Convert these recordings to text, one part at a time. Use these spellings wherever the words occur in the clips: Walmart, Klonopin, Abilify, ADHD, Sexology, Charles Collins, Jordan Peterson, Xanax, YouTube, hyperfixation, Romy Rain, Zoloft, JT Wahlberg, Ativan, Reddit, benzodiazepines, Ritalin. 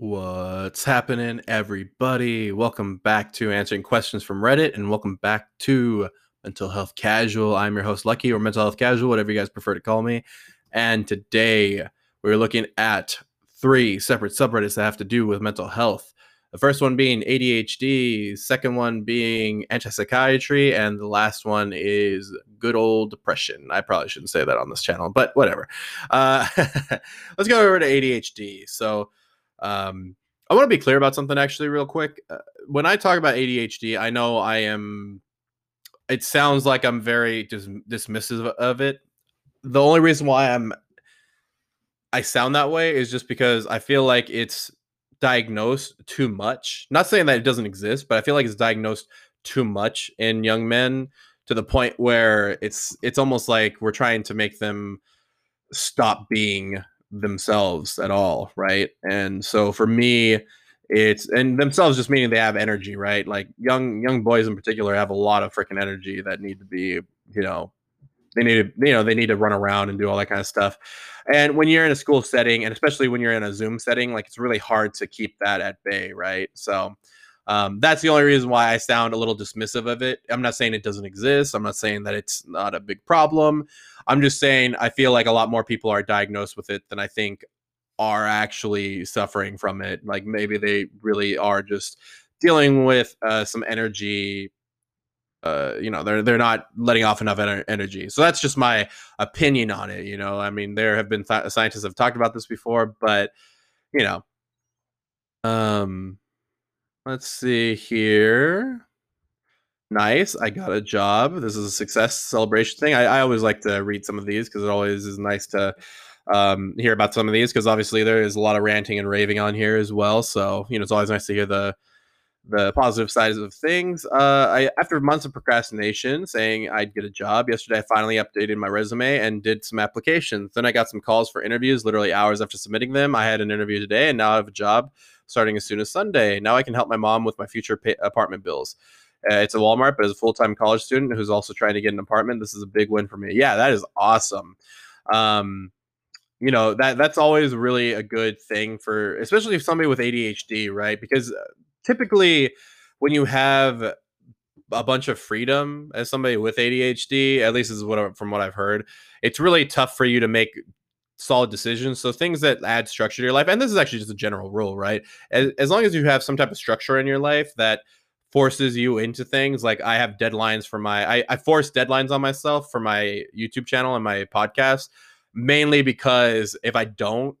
What's happening, everybody? Welcome back to Answering Questions from Reddit, and welcome back to Mental Health Casual. I'm your host, Lucky, or Mental Health Casual, whatever you guys prefer to call me. And today we're looking at three separate subreddits that have to do with mental health. The first one being ADHD, second one being anti-psychiatry, and the last one is good old depression. I probably shouldn't say that on this channel, but whatever. Let's go over to ADHD. So I want to be clear about something actually real quick. When I talk about ADHD, I know it sounds like I'm very dismissive of it. The only reason why I sound that way is just because I feel like it's diagnosed too much. Not saying that it doesn't exist, but I feel like it's diagnosed too much in young men to the point where it's almost like we're trying to make them stop being themselves at all, right? And so for me, it's, and themselves just meaning they have energy, right? Like young boys in particular have a lot of freaking energy that need to be, they need to run around and do all that kind of stuff. And when you're in a school setting, and especially when you're in a Zoom setting, like, it's really hard to keep that at bay, right? So that's the only reason why I sound a little dismissive of it. I'm not saying it doesn't exist. I'm not saying that it's not a big problem. I'm just saying I feel like a lot more people are diagnosed with it than I think are actually suffering from it. Like, maybe they really are just dealing with some energy. They're not letting off enough energy. So that's just my opinion on it. I mean, there have been scientists have talked about this before, but let's see here. Nice. I got a job. This is a success celebration thing. I always like to read some of these because it always is nice to hear about some of these, because obviously there is a lot of ranting and raving on here as well. So, it's always nice to hear the positive sides of things. After months of procrastination, saying I'd get a job, yesterday I finally updated my resume and did some applications. Then I got some calls for interviews literally hours after submitting them. I had an interview today, and now I have a job starting as soon as Sunday. Now I can help my mom with my future apartment bills. It's a Walmart, but as a full-time college student who's also trying to get an apartment, this is a big win for me. Yeah, that is awesome. That's always really a good thing for, especially if somebody with ADHD, right? Because typically, when you have a bunch of freedom as somebody with ADHD, at least this is from what I've heard, it's really tough for you to make solid decisions. So things that add structure to your life, and this is actually just a general rule, right? As long as you have some type of structure in your life that forces you into things, like I have deadlines for I force deadlines on myself for my YouTube channel and my podcast, mainly because if I don't,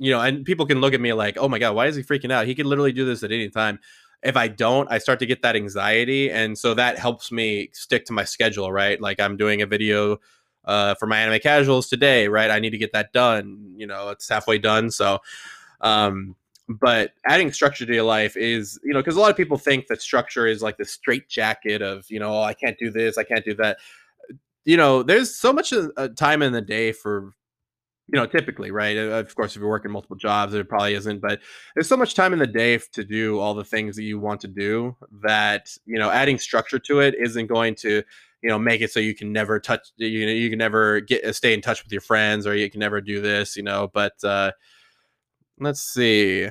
and people can look at me like, oh my God, why is he freaking out? He could literally do this at any time. If I don't, I start to get that anxiety. And so that helps me stick to my schedule, right? Like, I'm doing a video for my anime casuals today, right? I need to get that done. It's halfway done. So, but adding structure to your life is, because a lot of people think that structure is like the straitjacket of, oh, I can't do this, I can't do that. There's so much time in the day for, typically, right? Of course, if you're working multiple jobs, it probably isn't, but there's so much time in the day to do all the things that you want to do that, adding structure to it isn't going to, make it so you can never touch, you can never stay in touch with your friends, or you can never do this, but let's see.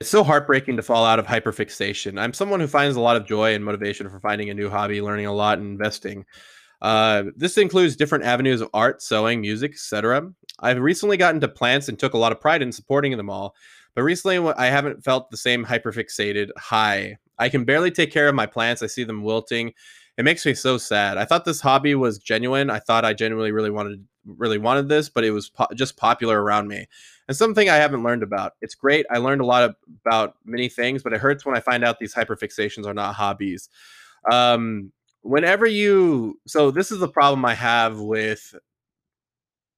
It's so heartbreaking to fall out of hyperfixation. I'm someone who finds a lot of joy and motivation for finding a new hobby, learning a lot, and investing. This includes different avenues of art, sewing, music, etc. I've recently gotten into plants and took a lot of pride in supporting them all. But recently, I haven't felt the same hyperfixated high. I can barely take care of my plants. I see them wilting. It makes me so sad. I thought this hobby was genuine. I thought I genuinely really wanted this, but it was just popular around me. And something I haven't learned about. It's great. I learned a lot about many things, but it hurts when I find out these hyperfixations are not hobbies. So this is the problem I have with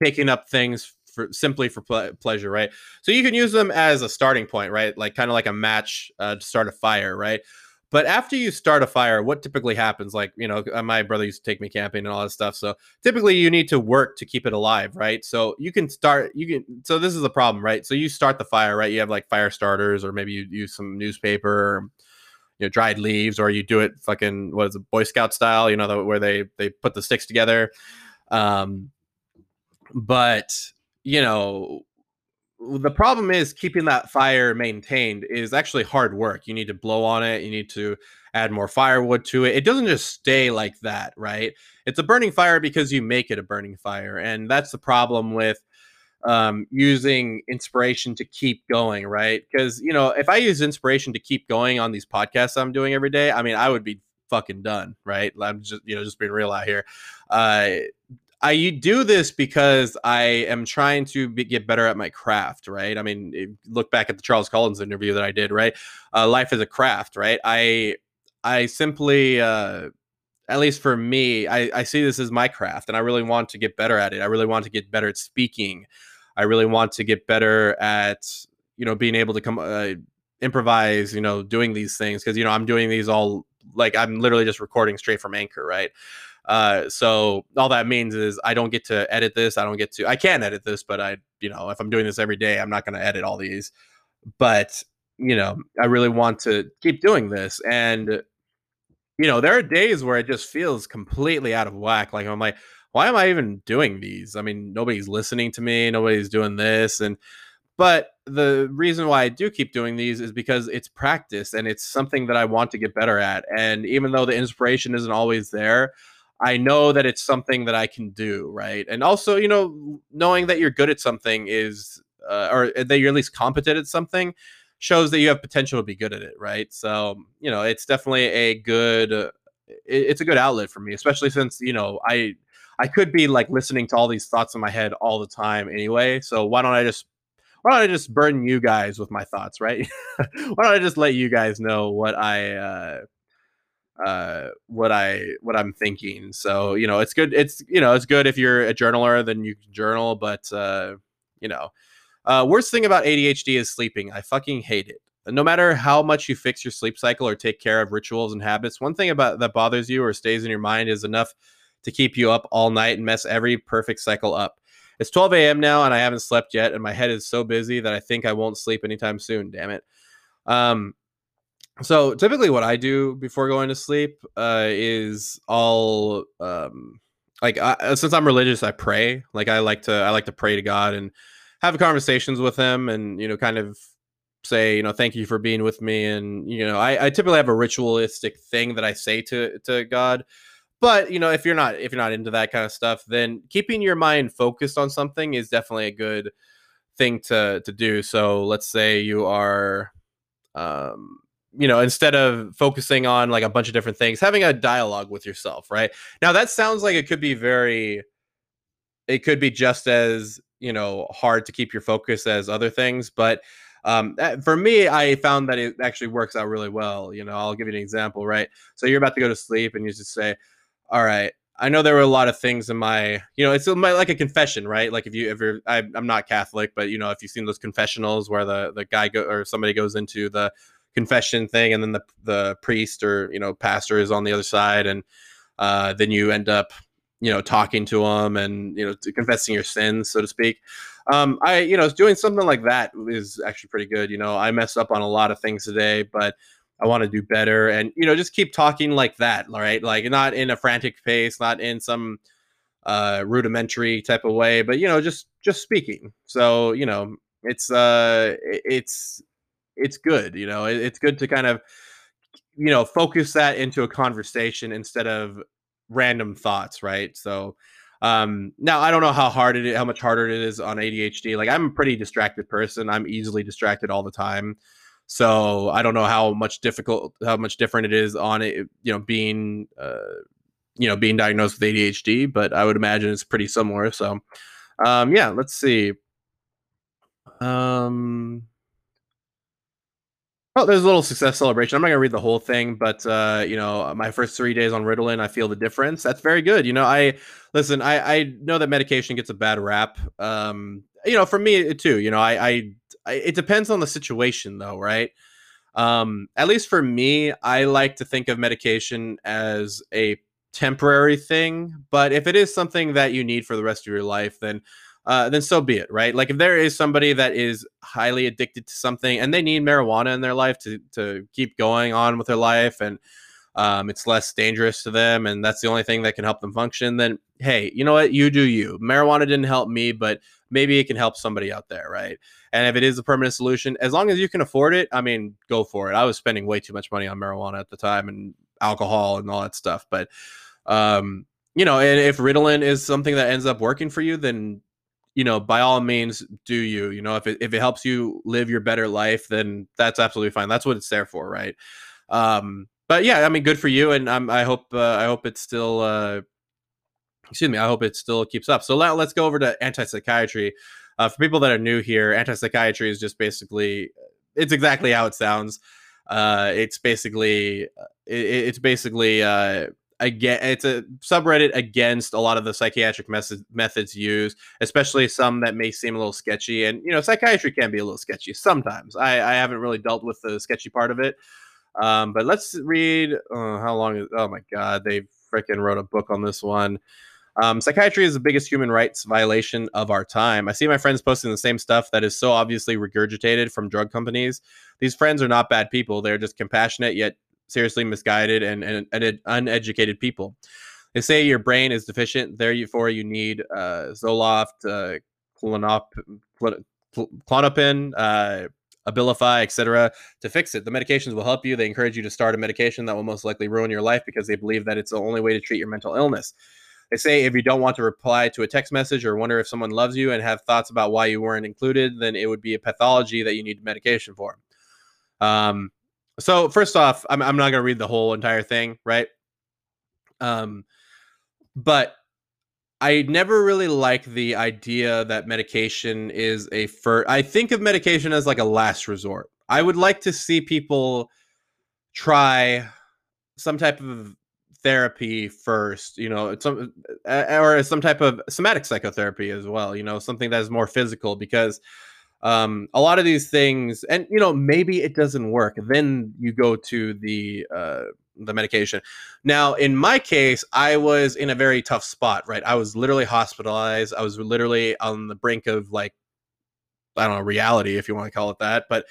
picking up things simply for pleasure, right? So you can use them as a starting point, right? Like, kind of like a match to start a fire, right? But after you start a fire, what typically happens? Like, my brother used to take me camping and all that stuff. So typically you need to work to keep it alive, right? So so this is the problem, right? So you start the fire, right? You have like fire starters, or maybe you use some newspaper, or, dried leaves, or you do it fucking, what is it, Boy Scout style, where they put the sticks together. But you know, the problem is keeping that fire maintained is actually hard work. You need to blow on it. You need to add more firewood to it. It doesn't just stay like that, right? It's a burning fire because you make it a burning fire. And that's the problem with using inspiration to keep going, right? Because, you know, if I use inspiration to keep going on these podcasts I'm doing every day, I mean, I would be fucking done, right? I'm just, you know, just being real out here. I do this because I am trying to get better at my craft, right? I mean, look back at the Charles Collins interview that I did, right? Life is a craft, right? I simply, at least for me, I see this as my craft, and I really want to get better at it. I really want to get better at speaking. I really want to get better at, you know, being able to come improvise, you know, doing these things, because, you know, I'm doing these all, like, I'm literally just recording straight from Anchor, right? So all that means is I don't get to edit this. I can edit this, but I, you know, if I'm doing this every day, I'm not going to edit all these, but, you know, I really want to keep doing this. And, you know, there are days where it just feels completely out of whack. Like, I'm like, why am I even doing these? I mean, nobody's listening to me. Nobody's doing this. But the reason why I do keep doing these is because it's practice and it's something that I want to get better at. And even though the inspiration isn't always there, I know that it's something that I can do, right? And also, you know, knowing that you're good at something is, or that you're at least competent at something, shows that you have potential to be good at it, right? So, you know, it's definitely a good, it's a good outlet for me, especially since, you know, I could be like listening to all these thoughts in my head all the time anyway. So why don't I just burden you guys with my thoughts, right? Why don't I just let you guys know what I'm thinking? So, you know, it's good. It's, you know, it's good if you're a journaler, then you can journal. But, you know, worst thing about ADHD is sleeping. I fucking hate it. No matter how much you fix your sleep cycle or take care of rituals and habits, one thing about that bothers you or stays in your mind is enough to keep you up all night and mess every perfect cycle up. It's 12 a.m. now and I haven't slept yet. And my head is so busy that I think I won't sleep anytime soon. Damn it. So typically what I do before going to sleep is I'll since I'm religious, I pray. Like, I like to pray to God and have conversations with him, and, you know, kind of say, you know, thank you for being with me. And, you know, I typically have a ritualistic thing that I say to God. But, you know, if you're not into that kind of stuff, then keeping your mind focused on something is definitely a good thing to do. So let's say you are, you know, instead of focusing on like a bunch of different things, having a dialogue with yourself, right? Now that sounds like it could be just as, you know, hard to keep your focus as other things. But for me, I found that it actually works out really well. You know, I'll give you an example, right? So you're about to go to sleep and you just say, all right, I know there were a lot of things in my, you know, it's like a confession, right? Like I'm not Catholic, but, you know, if you've seen those confessionals where the guy or somebody goes into the confession thing, and then the priest or, you know, pastor is on the other side, and then you end up, you know, talking to them and, you know, confessing your sins, so to speak. I, you know, doing something like that is actually pretty good. You know, I messed up on a lot of things today, but I want to do better. And, you know, just keep talking like that, right? Like, not in a frantic pace, not in some rudimentary type of way, but, you know, just speaking. So, you know, it's good. You know, it's good to kind of, you know, focus that into a conversation instead of random thoughts, right? So now I don't know how much harder it is on ADHD. Like, I'm a pretty distracted person. I'm easily distracted all the time. So I don't know how much different it is on it, you know, being diagnosed with ADHD, but I would imagine it's pretty similar. So yeah, let's see. Oh, there's a little success celebration. I'm not going to read the whole thing, but, you know, my first 3 days on Ritalin, I feel the difference. That's very good. You know, I know that medication gets a bad rap. You know, for me too, you know, it depends on the situation though, right? At least for me, I like to think of medication as a temporary thing, but if it is something that you need for the rest of your life, then so be it, right? Like, if there is somebody that is highly addicted to something and they need marijuana in their life to keep going on with their life, and It's less dangerous to them, and that's the only thing that can help them function. Then, hey, you know what? You do you. Marijuana didn't help me, but maybe it can help somebody out there, right? And if it is a permanent solution, as long as you can afford it, I mean, go for it. I was spending way too much money on marijuana at the time and alcohol and all that stuff. But, you know, and if Ritalin is something that ends up working for you, then, you know, by all means, do you. You know, if it helps you live your better life, then that's absolutely fine. That's what it's there for, right? But yeah, I mean, good for you, and I hope it's still, I hope it still keeps up. So now let's go over to antipsychiatry. For people that are new here, antipsychiatry is just basically, it's exactly how it sounds. Again, it's a subreddit against a lot of the psychiatric methods used, especially some that may seem a little sketchy. And you know, psychiatry can be a little sketchy sometimes. I haven't really dealt with the sketchy part of it. But let's read oh my God, they freaking wrote a book on this one. Psychiatry is the biggest human rights violation of our time. I see my friends posting the same stuff that is so obviously regurgitated from drug companies. These friends are not bad people. They're just compassionate yet seriously misguided and uneducated people. They say your brain is deficient, therefore you need Zoloft, Klonopin, Abilify, etc. to fix it. The medications will help you. They encourage you to start a medication that will most likely ruin your life because they believe that it's the only way to treat your mental illness. They say if you don't want to reply to a text message or wonder if someone loves you and have thoughts about why you weren't included, then it would be a pathology that you need medication for. So first off, I'm not going to read the whole entire thing, right? But I never really like the idea that medication is a first. I think of medication as like a last resort. I would like to see people try some type of therapy first, you know, or some type of somatic psychotherapy as well, you know, something that is more physical, because a lot of these things, and you know, maybe it doesn't work, then you go to the medication. Now, in my case, I was in a very tough spot, right? I was literally hospitalized. I was literally on the brink of, like, I don't know, reality, if you want to call it that. But,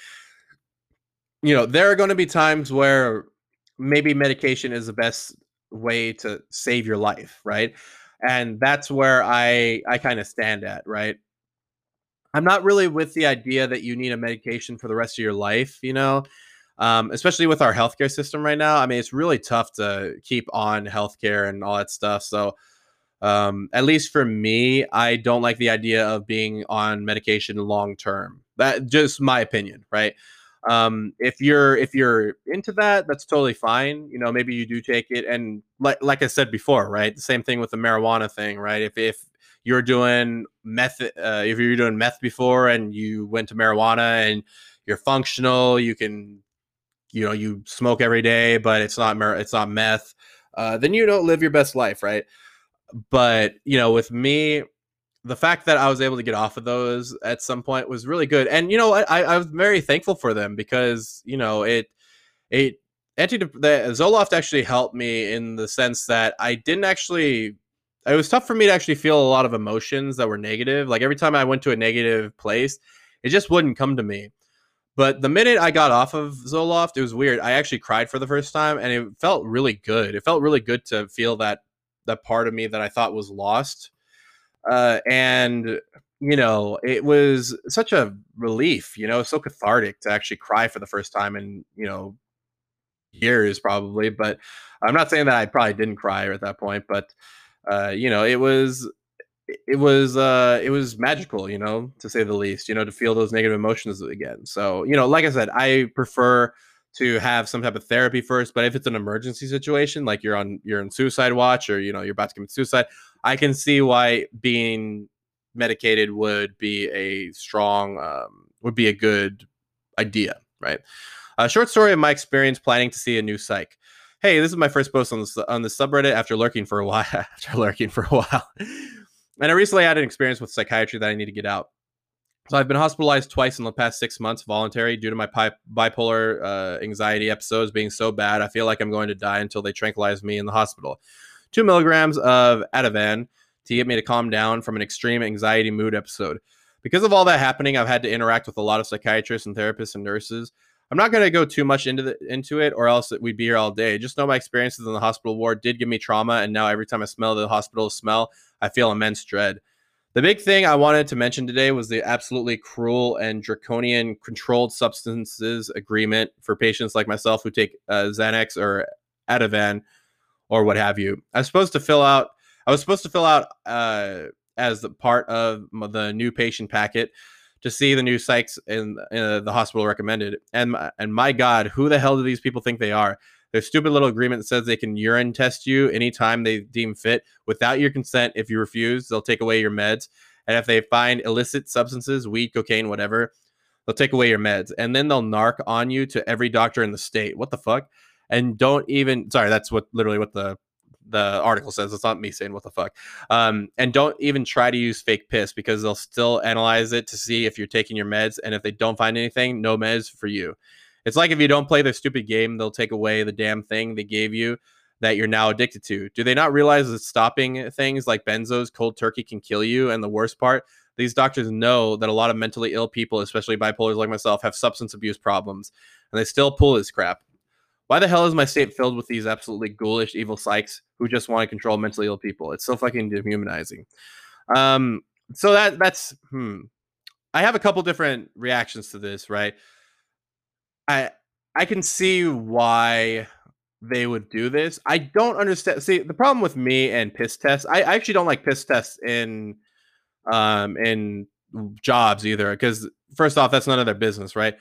you know, there are going to be times where maybe medication is the best way to save your life, right? And that's where I kind of stand at, right? I'm not really with the idea that you need a medication for the rest of your life, you know? Especially with our healthcare system right now. I mean, it's really tough to keep on healthcare and all that stuff. So at least for me, I don't like the idea of being on medication long term. That's just my opinion, right? If you're into that, that's totally fine. You know, maybe you do take it. And like I said before, right? The same thing with the marijuana thing, right? If you're doing meth, if you were doing meth before and you went to marijuana and you're functional, you can, you know, you smoke every day, but it's not meth, then you don't live your best life, right? But, you know, with me, the fact that I was able to get off of those at some point was really good. And, you know, I was very thankful for them because, you know, the Zoloft actually helped me in the sense that it was tough for me to actually feel a lot of emotions that were negative. Like every time I went to a negative place, it just wouldn't come to me. But the minute I got off of Zoloft, it was weird. I actually cried for the first time, and it felt really good. It felt really good to feel that part of me that I thought was lost. And, you know, it was such a relief, you know, so cathartic to actually cry for the first time in, you know, years probably. But I'm not saying that I probably didn't cry at that point, but, you know, it was magical, you know, to say the least, you know, to feel those negative emotions again. So, you know, like I said, I prefer to have some type of therapy first, but if it's an emergency situation, like you're on suicide watch, or, you know, you're about to commit suicide, I can see why being medicated would be a strong, good idea, right? A short story of my experience planning to see a new psych. Hey, this is my first post on the subreddit after lurking for a while, And I recently had an experience with psychiatry that I need to get out. So I've been hospitalized twice in the past 6 months, voluntary, due to my bipolar anxiety episodes being so bad. I feel like I'm going to die until they tranquilize me in the hospital. 2 milligrams of Ativan to get me to calm down from an extreme anxiety mood episode. Because of all that happening, I've had to interact with a lot of psychiatrists and therapists and nurses. I'm not going to go too much into it, or else we'd be here all day. Just know my experiences in the hospital ward did give me trauma, and now every time I smell the hospital smell, I feel immense dread. The big thing I wanted to mention today was the absolutely cruel and draconian controlled substances agreement for patients like myself who take Xanax or Ativan or what have you. I was supposed to fill out as the part of the new patient packet to see the new psychs in the hospital recommended. And my God, who the hell do these people think they are? Their stupid little agreement that says they can urine test you anytime they deem fit without your consent. If you refuse, they'll take away your meds. And if they find illicit substances, weed, cocaine, whatever, they'll take away your meds. And then they'll narc on you to every doctor in the state. What the fuck? And don't even, sorry, that's what literally what the article says. It's not me saying what the fuck. And don't even try to use fake piss, because they'll still analyze it to see if you're taking your meds. And if they don't find anything, no meds for you. It's like if you don't play their stupid game, they'll take away the damn thing they gave you that you're now addicted to. Do they not realize that stopping things like benzos cold turkey can kill you? And the worst part, these doctors know that a lot of mentally ill people, especially bipolars like myself, have substance abuse problems, and they still pull this crap. Why the hell is my state filled with these absolutely ghoulish, evil psychs who just want to control mentally ill people? It's so fucking dehumanizing. So that's I have a couple different reactions to this, right? I can see why they would do this. I don't understand. See, the problem with me and piss tests, I actually don't like piss tests in jobs either, because first off, that's none of their business, right?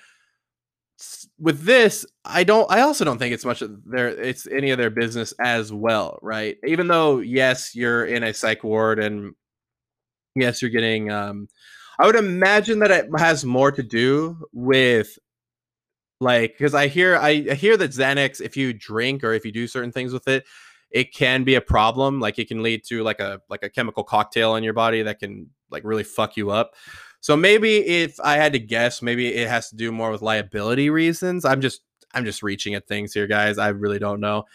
With this, I also don't think it's much of their, it's any of their business as well, right? Even though, yes, you're in a psych ward, and yes, you're getting, I would imagine that it has more to do with, like, because I hear that Xanax, if you drink or if you do certain things with it, it can be a problem. Like, it can lead to like a chemical cocktail in your body that can like really fuck you up. So maybe if I had to guess, maybe it has to do more with liability reasons. I'm just reaching at things here, guys. I really don't know.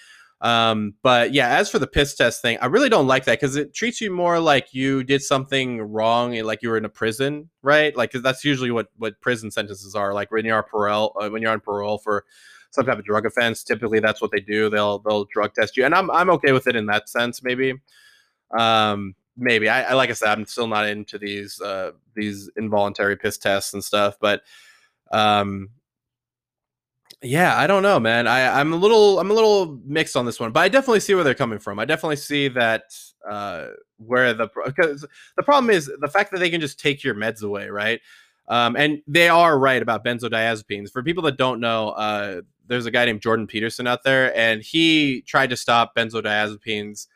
But yeah, as for the piss test thing, I really don't like that, because it treats you more like you did something wrong, like you were in a prison, right? Like, cause that's usually what prison sentences are. Like when you're on parole for some type of drug offense, typically that's what they do. They'll drug test you, and I'm okay with it in that sense. Maybe I like I said, I'm still not into these involuntary piss tests and stuff, but yeah, I don't know, man. I'm a little mixed on this one, but I definitely see where they're coming from. I definitely see that where because the problem is the fact that they can just take your meds away, right? And they are right about benzodiazepines. For people that don't know, there's a guy named Jordan Peterson out there, and he tried to stop benzodiazepines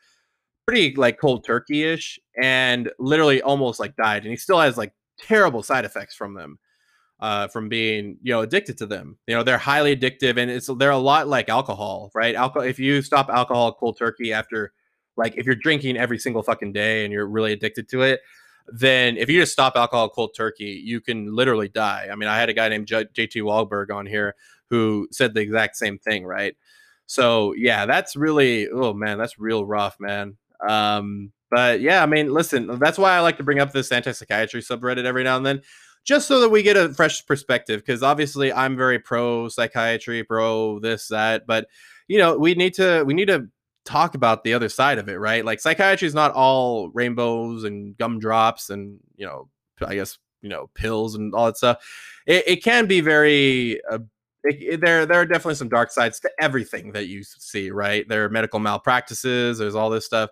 pretty like cold turkey-ish, and literally almost like died. And he still has like terrible side effects from them. From being, addicted to them. They're highly addictive, and they're a lot like alcohol, right? Alcohol. If you stop alcohol cold turkey after, like, if you're drinking every single fucking day and you're really addicted to it, then if you just stop alcohol cold turkey, you can literally die. I mean, I had a guy named JT Wahlberg on here who said the exact same thing, right? So yeah, that's really, oh man, that's real rough, man. But yeah, I mean, listen, that's why I like to bring up this anti-psychiatry subreddit every now and then, just so that we get a fresh perspective, because obviously I'm very pro psychiatry, pro this, that, but we need to talk about the other side of it, right? Like, psychiatry is not all rainbows and gumdrops and, I guess, pills and all that stuff. It can be very, there are definitely some dark sides to everything that you see, right? There are medical malpractices, there's all this stuff.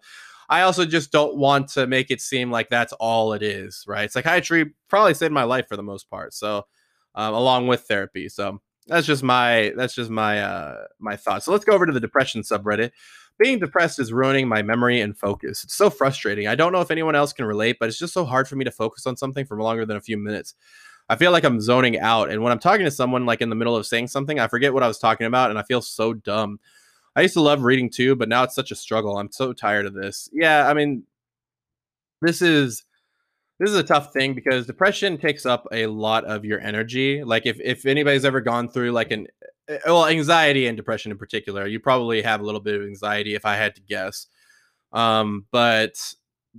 I also just don't want to make it seem like that's all it is, right? Psychiatry probably saved my life for the most part, so along with therapy. So that's just my thoughts. So let's go over to the depression subreddit. Being depressed is ruining my memory and focus. It's so frustrating. I don't know if anyone else can relate, but it's just so hard for me to focus on something for longer than a few minutes. I feel like I'm zoning out, and when I'm talking to someone, like in the middle of saying something, I forget what I was talking about, and I feel so dumb. I used to love reading too, but now it's such a struggle. I'm so tired of this. Yeah, I mean, this is a tough thing, because depression takes up a lot of your energy. Like, if anybody's ever gone through like anxiety and depression in particular, you probably have a little bit of anxiety, if I had to guess. But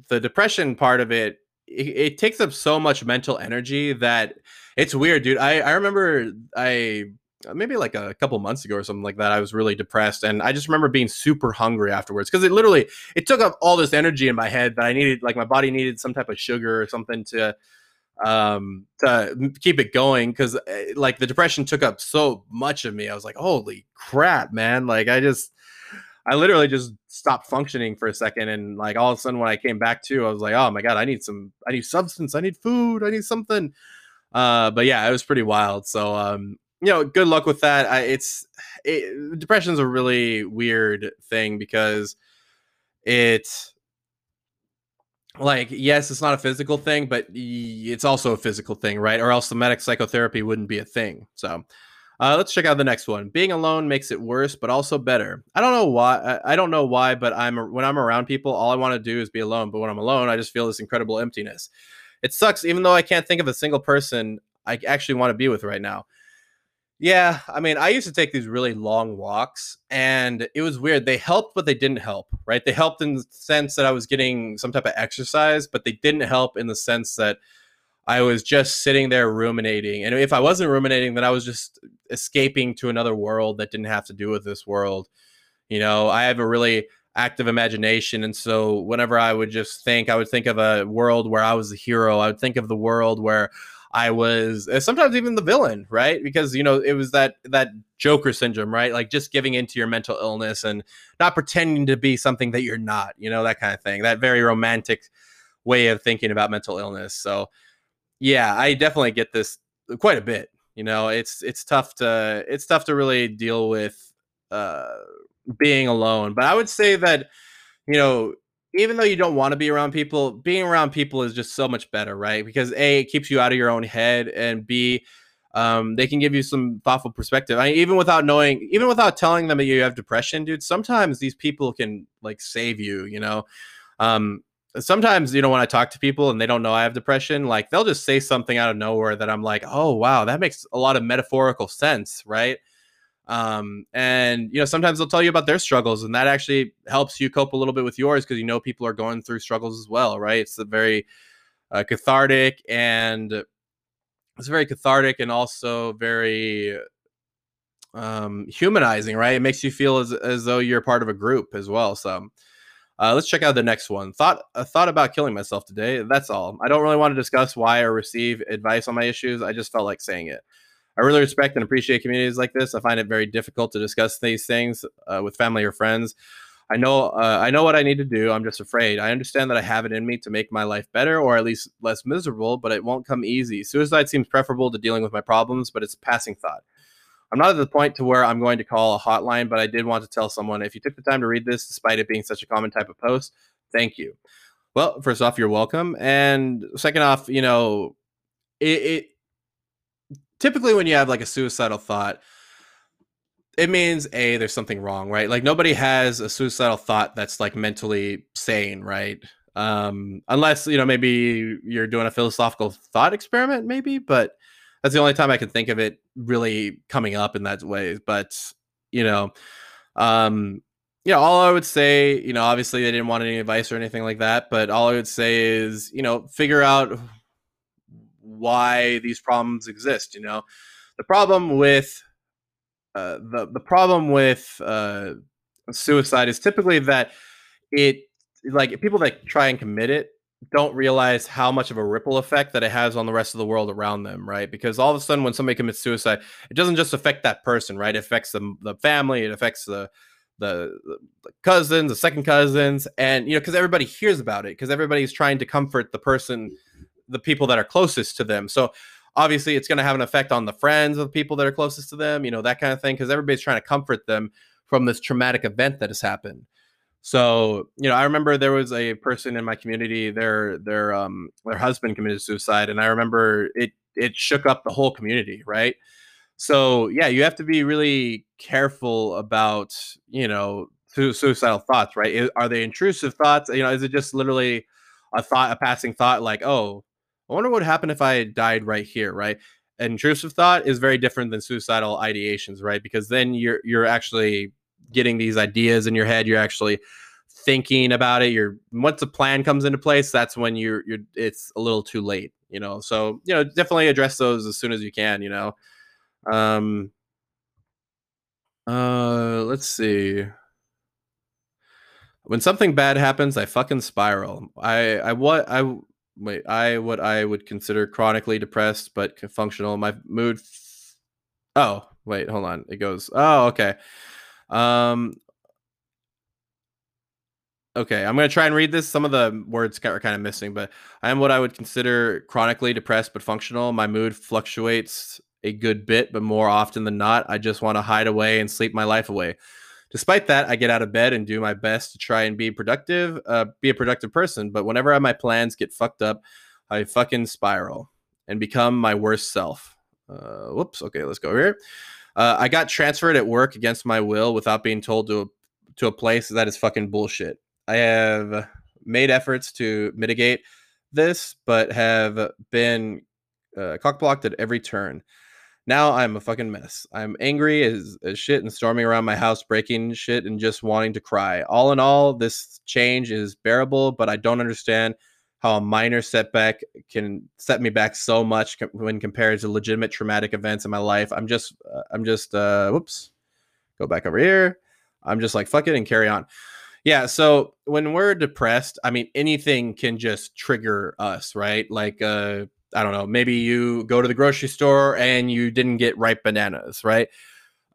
the depression part of it, it takes up so much mental energy that it's weird, dude. I remember I maybe like a couple months ago or something like that. I was really depressed, and I just remember being super hungry afterwards, because it took up all this energy in my head that I needed, like my body needed some type of sugar or something to keep it going, because like the depression took up so much of me. I was like, holy crap, man, like I literally just stopped functioning for a second. And like all of a sudden when I came back to, I was like, oh my God, I need substance, I need food, I need something. But yeah, it was pretty wild. So, you know, good luck with that. Depression is a really weird thing, because yes, it's not a physical thing, but it's also a physical thing, right? Or else somatic psychotherapy wouldn't be a thing. So, let's check out the next one. Being alone makes it worse, but also better. I don't know why, but when I'm around people, all I want to do is be alone. But when I'm alone, I just feel this incredible emptiness. It sucks, even though I can't think of a single person I actually want to be with right now. Yeah, I mean, I used to take these really long walks, and it was weird. They helped, but they didn't help, right? They helped in the sense that I was getting some type of exercise, but they didn't help in the sense that I was just sitting there ruminating. And if I wasn't ruminating, then I was just escaping to another world that didn't have to do with this world. You know, I have a really active imagination. And so whenever I would just think, I would think of a world where I was the hero. I would think of the world where I was sometimes even the villain, right? Because, you know, it was that Joker syndrome, right? Like just giving into your mental illness and not pretending to be something that you're not, you know, that kind of thing, that very romantic way of thinking about mental illness. So yeah, I definitely get this quite a bit. You know, it's tough to really deal with being alone. But I would say that, you know, even though you don't want to be around people, being around people is just so much better, right? Because A, it keeps you out of your own head, and B, they can give you some thoughtful perspective. I mean, even without telling them that you have depression, dude, sometimes these people can like save you, you know? Sometimes, you know, when I talk to people and they don't know I have depression, like they'll just say something out of nowhere that I'm like, oh, wow, that makes a lot of metaphorical sense, right? And, you know, sometimes they'll tell you about their struggles, and that actually helps you cope a little bit with yours, because, you know, people are going through struggles as well, right? It's very cathartic and also very humanizing, right? It makes you feel as though you're part of a group as well, so... let's check out the next one. Thought about killing myself today. That's all. I don't really want to discuss why or receive advice on my issues. I just felt like saying it. I really respect and appreciate communities like this. I find it very difficult to discuss these things with family or friends. I know what I need to do. I'm just afraid. I understand that I have it in me to make my life better, or at least less miserable, but it won't come easy. Suicide seems preferable to dealing with my problems, but it's a passing thought. I'm not at the point to where I'm going to call a hotline, but I did want to tell someone, if you took the time to read this, despite it being such a common type of post, thank you. Well, first off, you're welcome. And second off, you know, it typically when you have like a suicidal thought, it means A, there's something wrong, right? Like nobody has a suicidal thought that's like mentally sane, right? Unless, you know, maybe you're doing a philosophical thought experiment, maybe, but that's the only time I can think of it really coming up in that way. But, you know, all I would say, you know, obviously they didn't want any advice or anything like that, but all I would say is, you know, figure out why these problems exist. You know, the problem with suicide is typically that people that try and commit it don't realize how much of a ripple effect that it has on the rest of the world around them, right? Because all of a sudden when somebody commits suicide, it doesn't just affect that person, right? It affects the family, it affects the cousins, the second cousins, and, you know, because everybody hears about it, because everybody's trying to comfort the people that are closest to them. So obviously it's going to have an effect on the friends of the people that are closest to them, you know, that kind of thing, because everybody's trying to comfort them from this traumatic event that has happened. So, you know, I remember there was a person in my community, their husband committed suicide. And I remember it shook up the whole community, right? So yeah, you have to be really careful about, you know, suicidal thoughts, right? Are they intrusive thoughts? You know, is it just literally a passing thought, like, oh, I wonder what would happen if I died right here, right? Intrusive thought is very different than suicidal ideations, right? Because then you're actually getting these ideas in your head, you're actually thinking about it. Once a plan comes into place, that's when it's a little too late, you know? So, you know, definitely address those as soon as you can, you know? Let's see. When something bad happens, I fucking spiral. I would consider chronically depressed but functional. My mood. Oh, wait, hold on. It goes. Oh, okay. Okay, I'm going to try and read this. Some of the words are kind of missing, but I am what I would consider chronically depressed but functional. My mood fluctuates a good bit, but more often than not, I just want to hide away and sleep my life away. Despite that, I get out of bed and do my best to try and be a productive person. But whenever my plans get fucked up, I fucking spiral and become my worst self. Whoops. Okay, let's go over here. I got transferred at work against my will without being told to a place that is fucking bullshit. I have made efforts to mitigate this, but have been cockblocked at every turn. Now I'm a fucking mess. I'm angry as shit and storming around my house, breaking shit and just wanting to cry. All in all, this change is bearable, but I don't understand how a minor setback can set me back so much when compared to legitimate traumatic events in my life. I'm just whoops, go back over here. I'm just like, fuck it and carry on. Yeah, so when we're depressed, I mean, anything can just trigger us, right? Like, I don't know, maybe you go to the grocery store and you didn't get ripe bananas, right?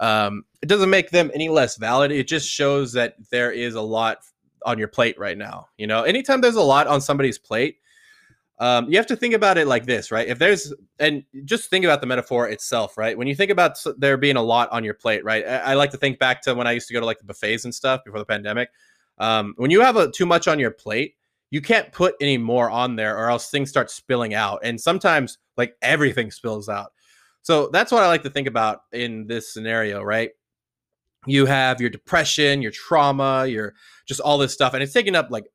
It doesn't make them any less valid. It just shows that there is a lot on your plate right now. You know, anytime there's a lot on somebody's plate, you have to think about it like this, right? If there's, and just think about the metaphor itself, right? When you think about there being a lot on your plate, right? I like to think back to when I used to go to like the buffets and stuff before the pandemic. When you have too much on your plate, you can't put any more on there or else things start spilling out. And sometimes like everything spills out. So that's what I like to think about in this scenario, right? You have your depression, your trauma, your just all this stuff. And it's taking up like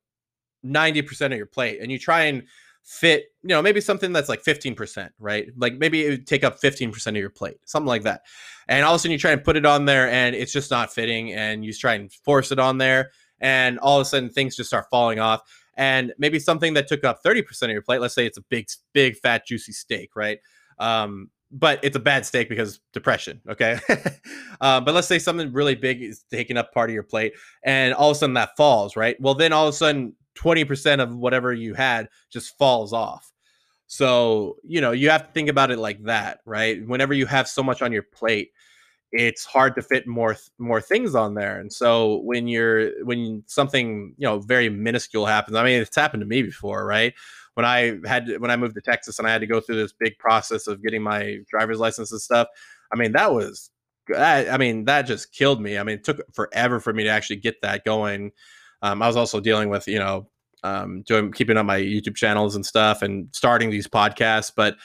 90% of your plate. And you try and fit, you know, maybe something that's like 15%, right? Like maybe it would take up 15% of your plate, something like that. And all of a sudden you try and put it on there and it's just not fitting. And you try and force it on there. And all of a sudden things just start falling off. And maybe something that took up 30% of your plate, let's say it's a big, fat, juicy steak, right? But it's a bad steak because depression, okay? But let's say something really big is taking up part of your plate, and all of a sudden that falls, right? Well, then all of a sudden, 20% of whatever you had just falls off. So, you know, you have to think about it like that, right? Whenever you have so much on your plate, it's hard to fit more things on there. And so when something, you know, very minuscule happens, I mean, it's happened to me before, right? When I moved to Texas and I had to go through this big process of getting my driver's license and stuff. I mean, that just killed me. I mean, it took forever for me to actually get that going. I was also dealing with, you know, keeping up my YouTube channels and stuff and starting these podcasts, but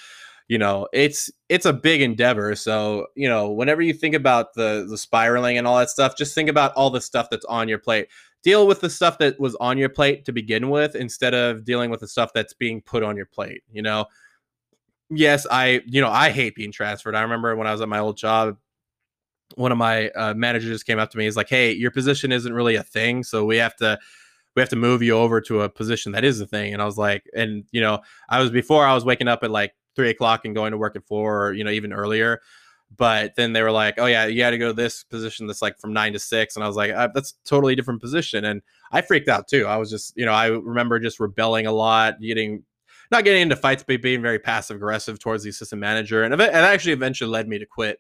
you know, it's a big endeavor. So, you know, whenever you think about the spiraling and all that stuff, just think about all the stuff that's on your plate. Deal with the stuff that was on your plate to begin with, instead of dealing with the stuff that's being put on your plate. You know, yes, I hate being transferred. I remember when I was at my old job, one of my managers came up to me. He's like, "Hey, your position isn't really a thing. So we have to move you over to a position that is a thing." And I was like, and you know, I was waking up at like 3 o'clock and going to work at 4, or, you know, even earlier. But then they were like, "Oh yeah, you got to go to this position that's like from 9 to 6. And I was like, that's a totally different position. And I freaked out too. I was just, you know, I remember just rebelling a lot, not getting into fights, but being very passive aggressive towards the assistant manager. And it actually eventually led me to quit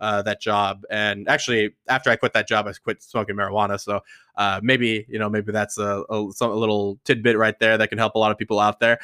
that job. And actually, after I quit that job, I quit smoking marijuana. So maybe, you know, maybe that's a little tidbit right there that can help a lot of people out there.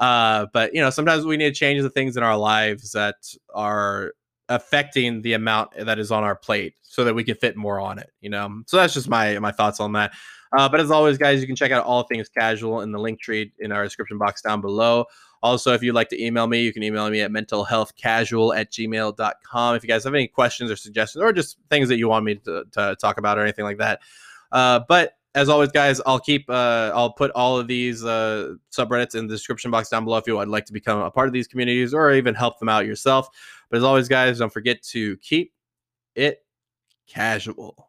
But, you know, sometimes we need to change the things in our lives that are affecting the amount that is on our plate so that we can fit more on it, you know? So that's just my thoughts on that. But as always, guys, you can check out All Things Casual in the link tree in our description box down below. Also, if you'd like to email me, you can email me at mentalhealthcasual@gmail.com. If you guys have any questions or suggestions or just things that you want me to talk about or anything like that. But as always, guys, I'll put all of these subreddits in the description box down below if you would like to become a part of these communities or even help them out yourself. But as always, guys, don't forget to keep it casual.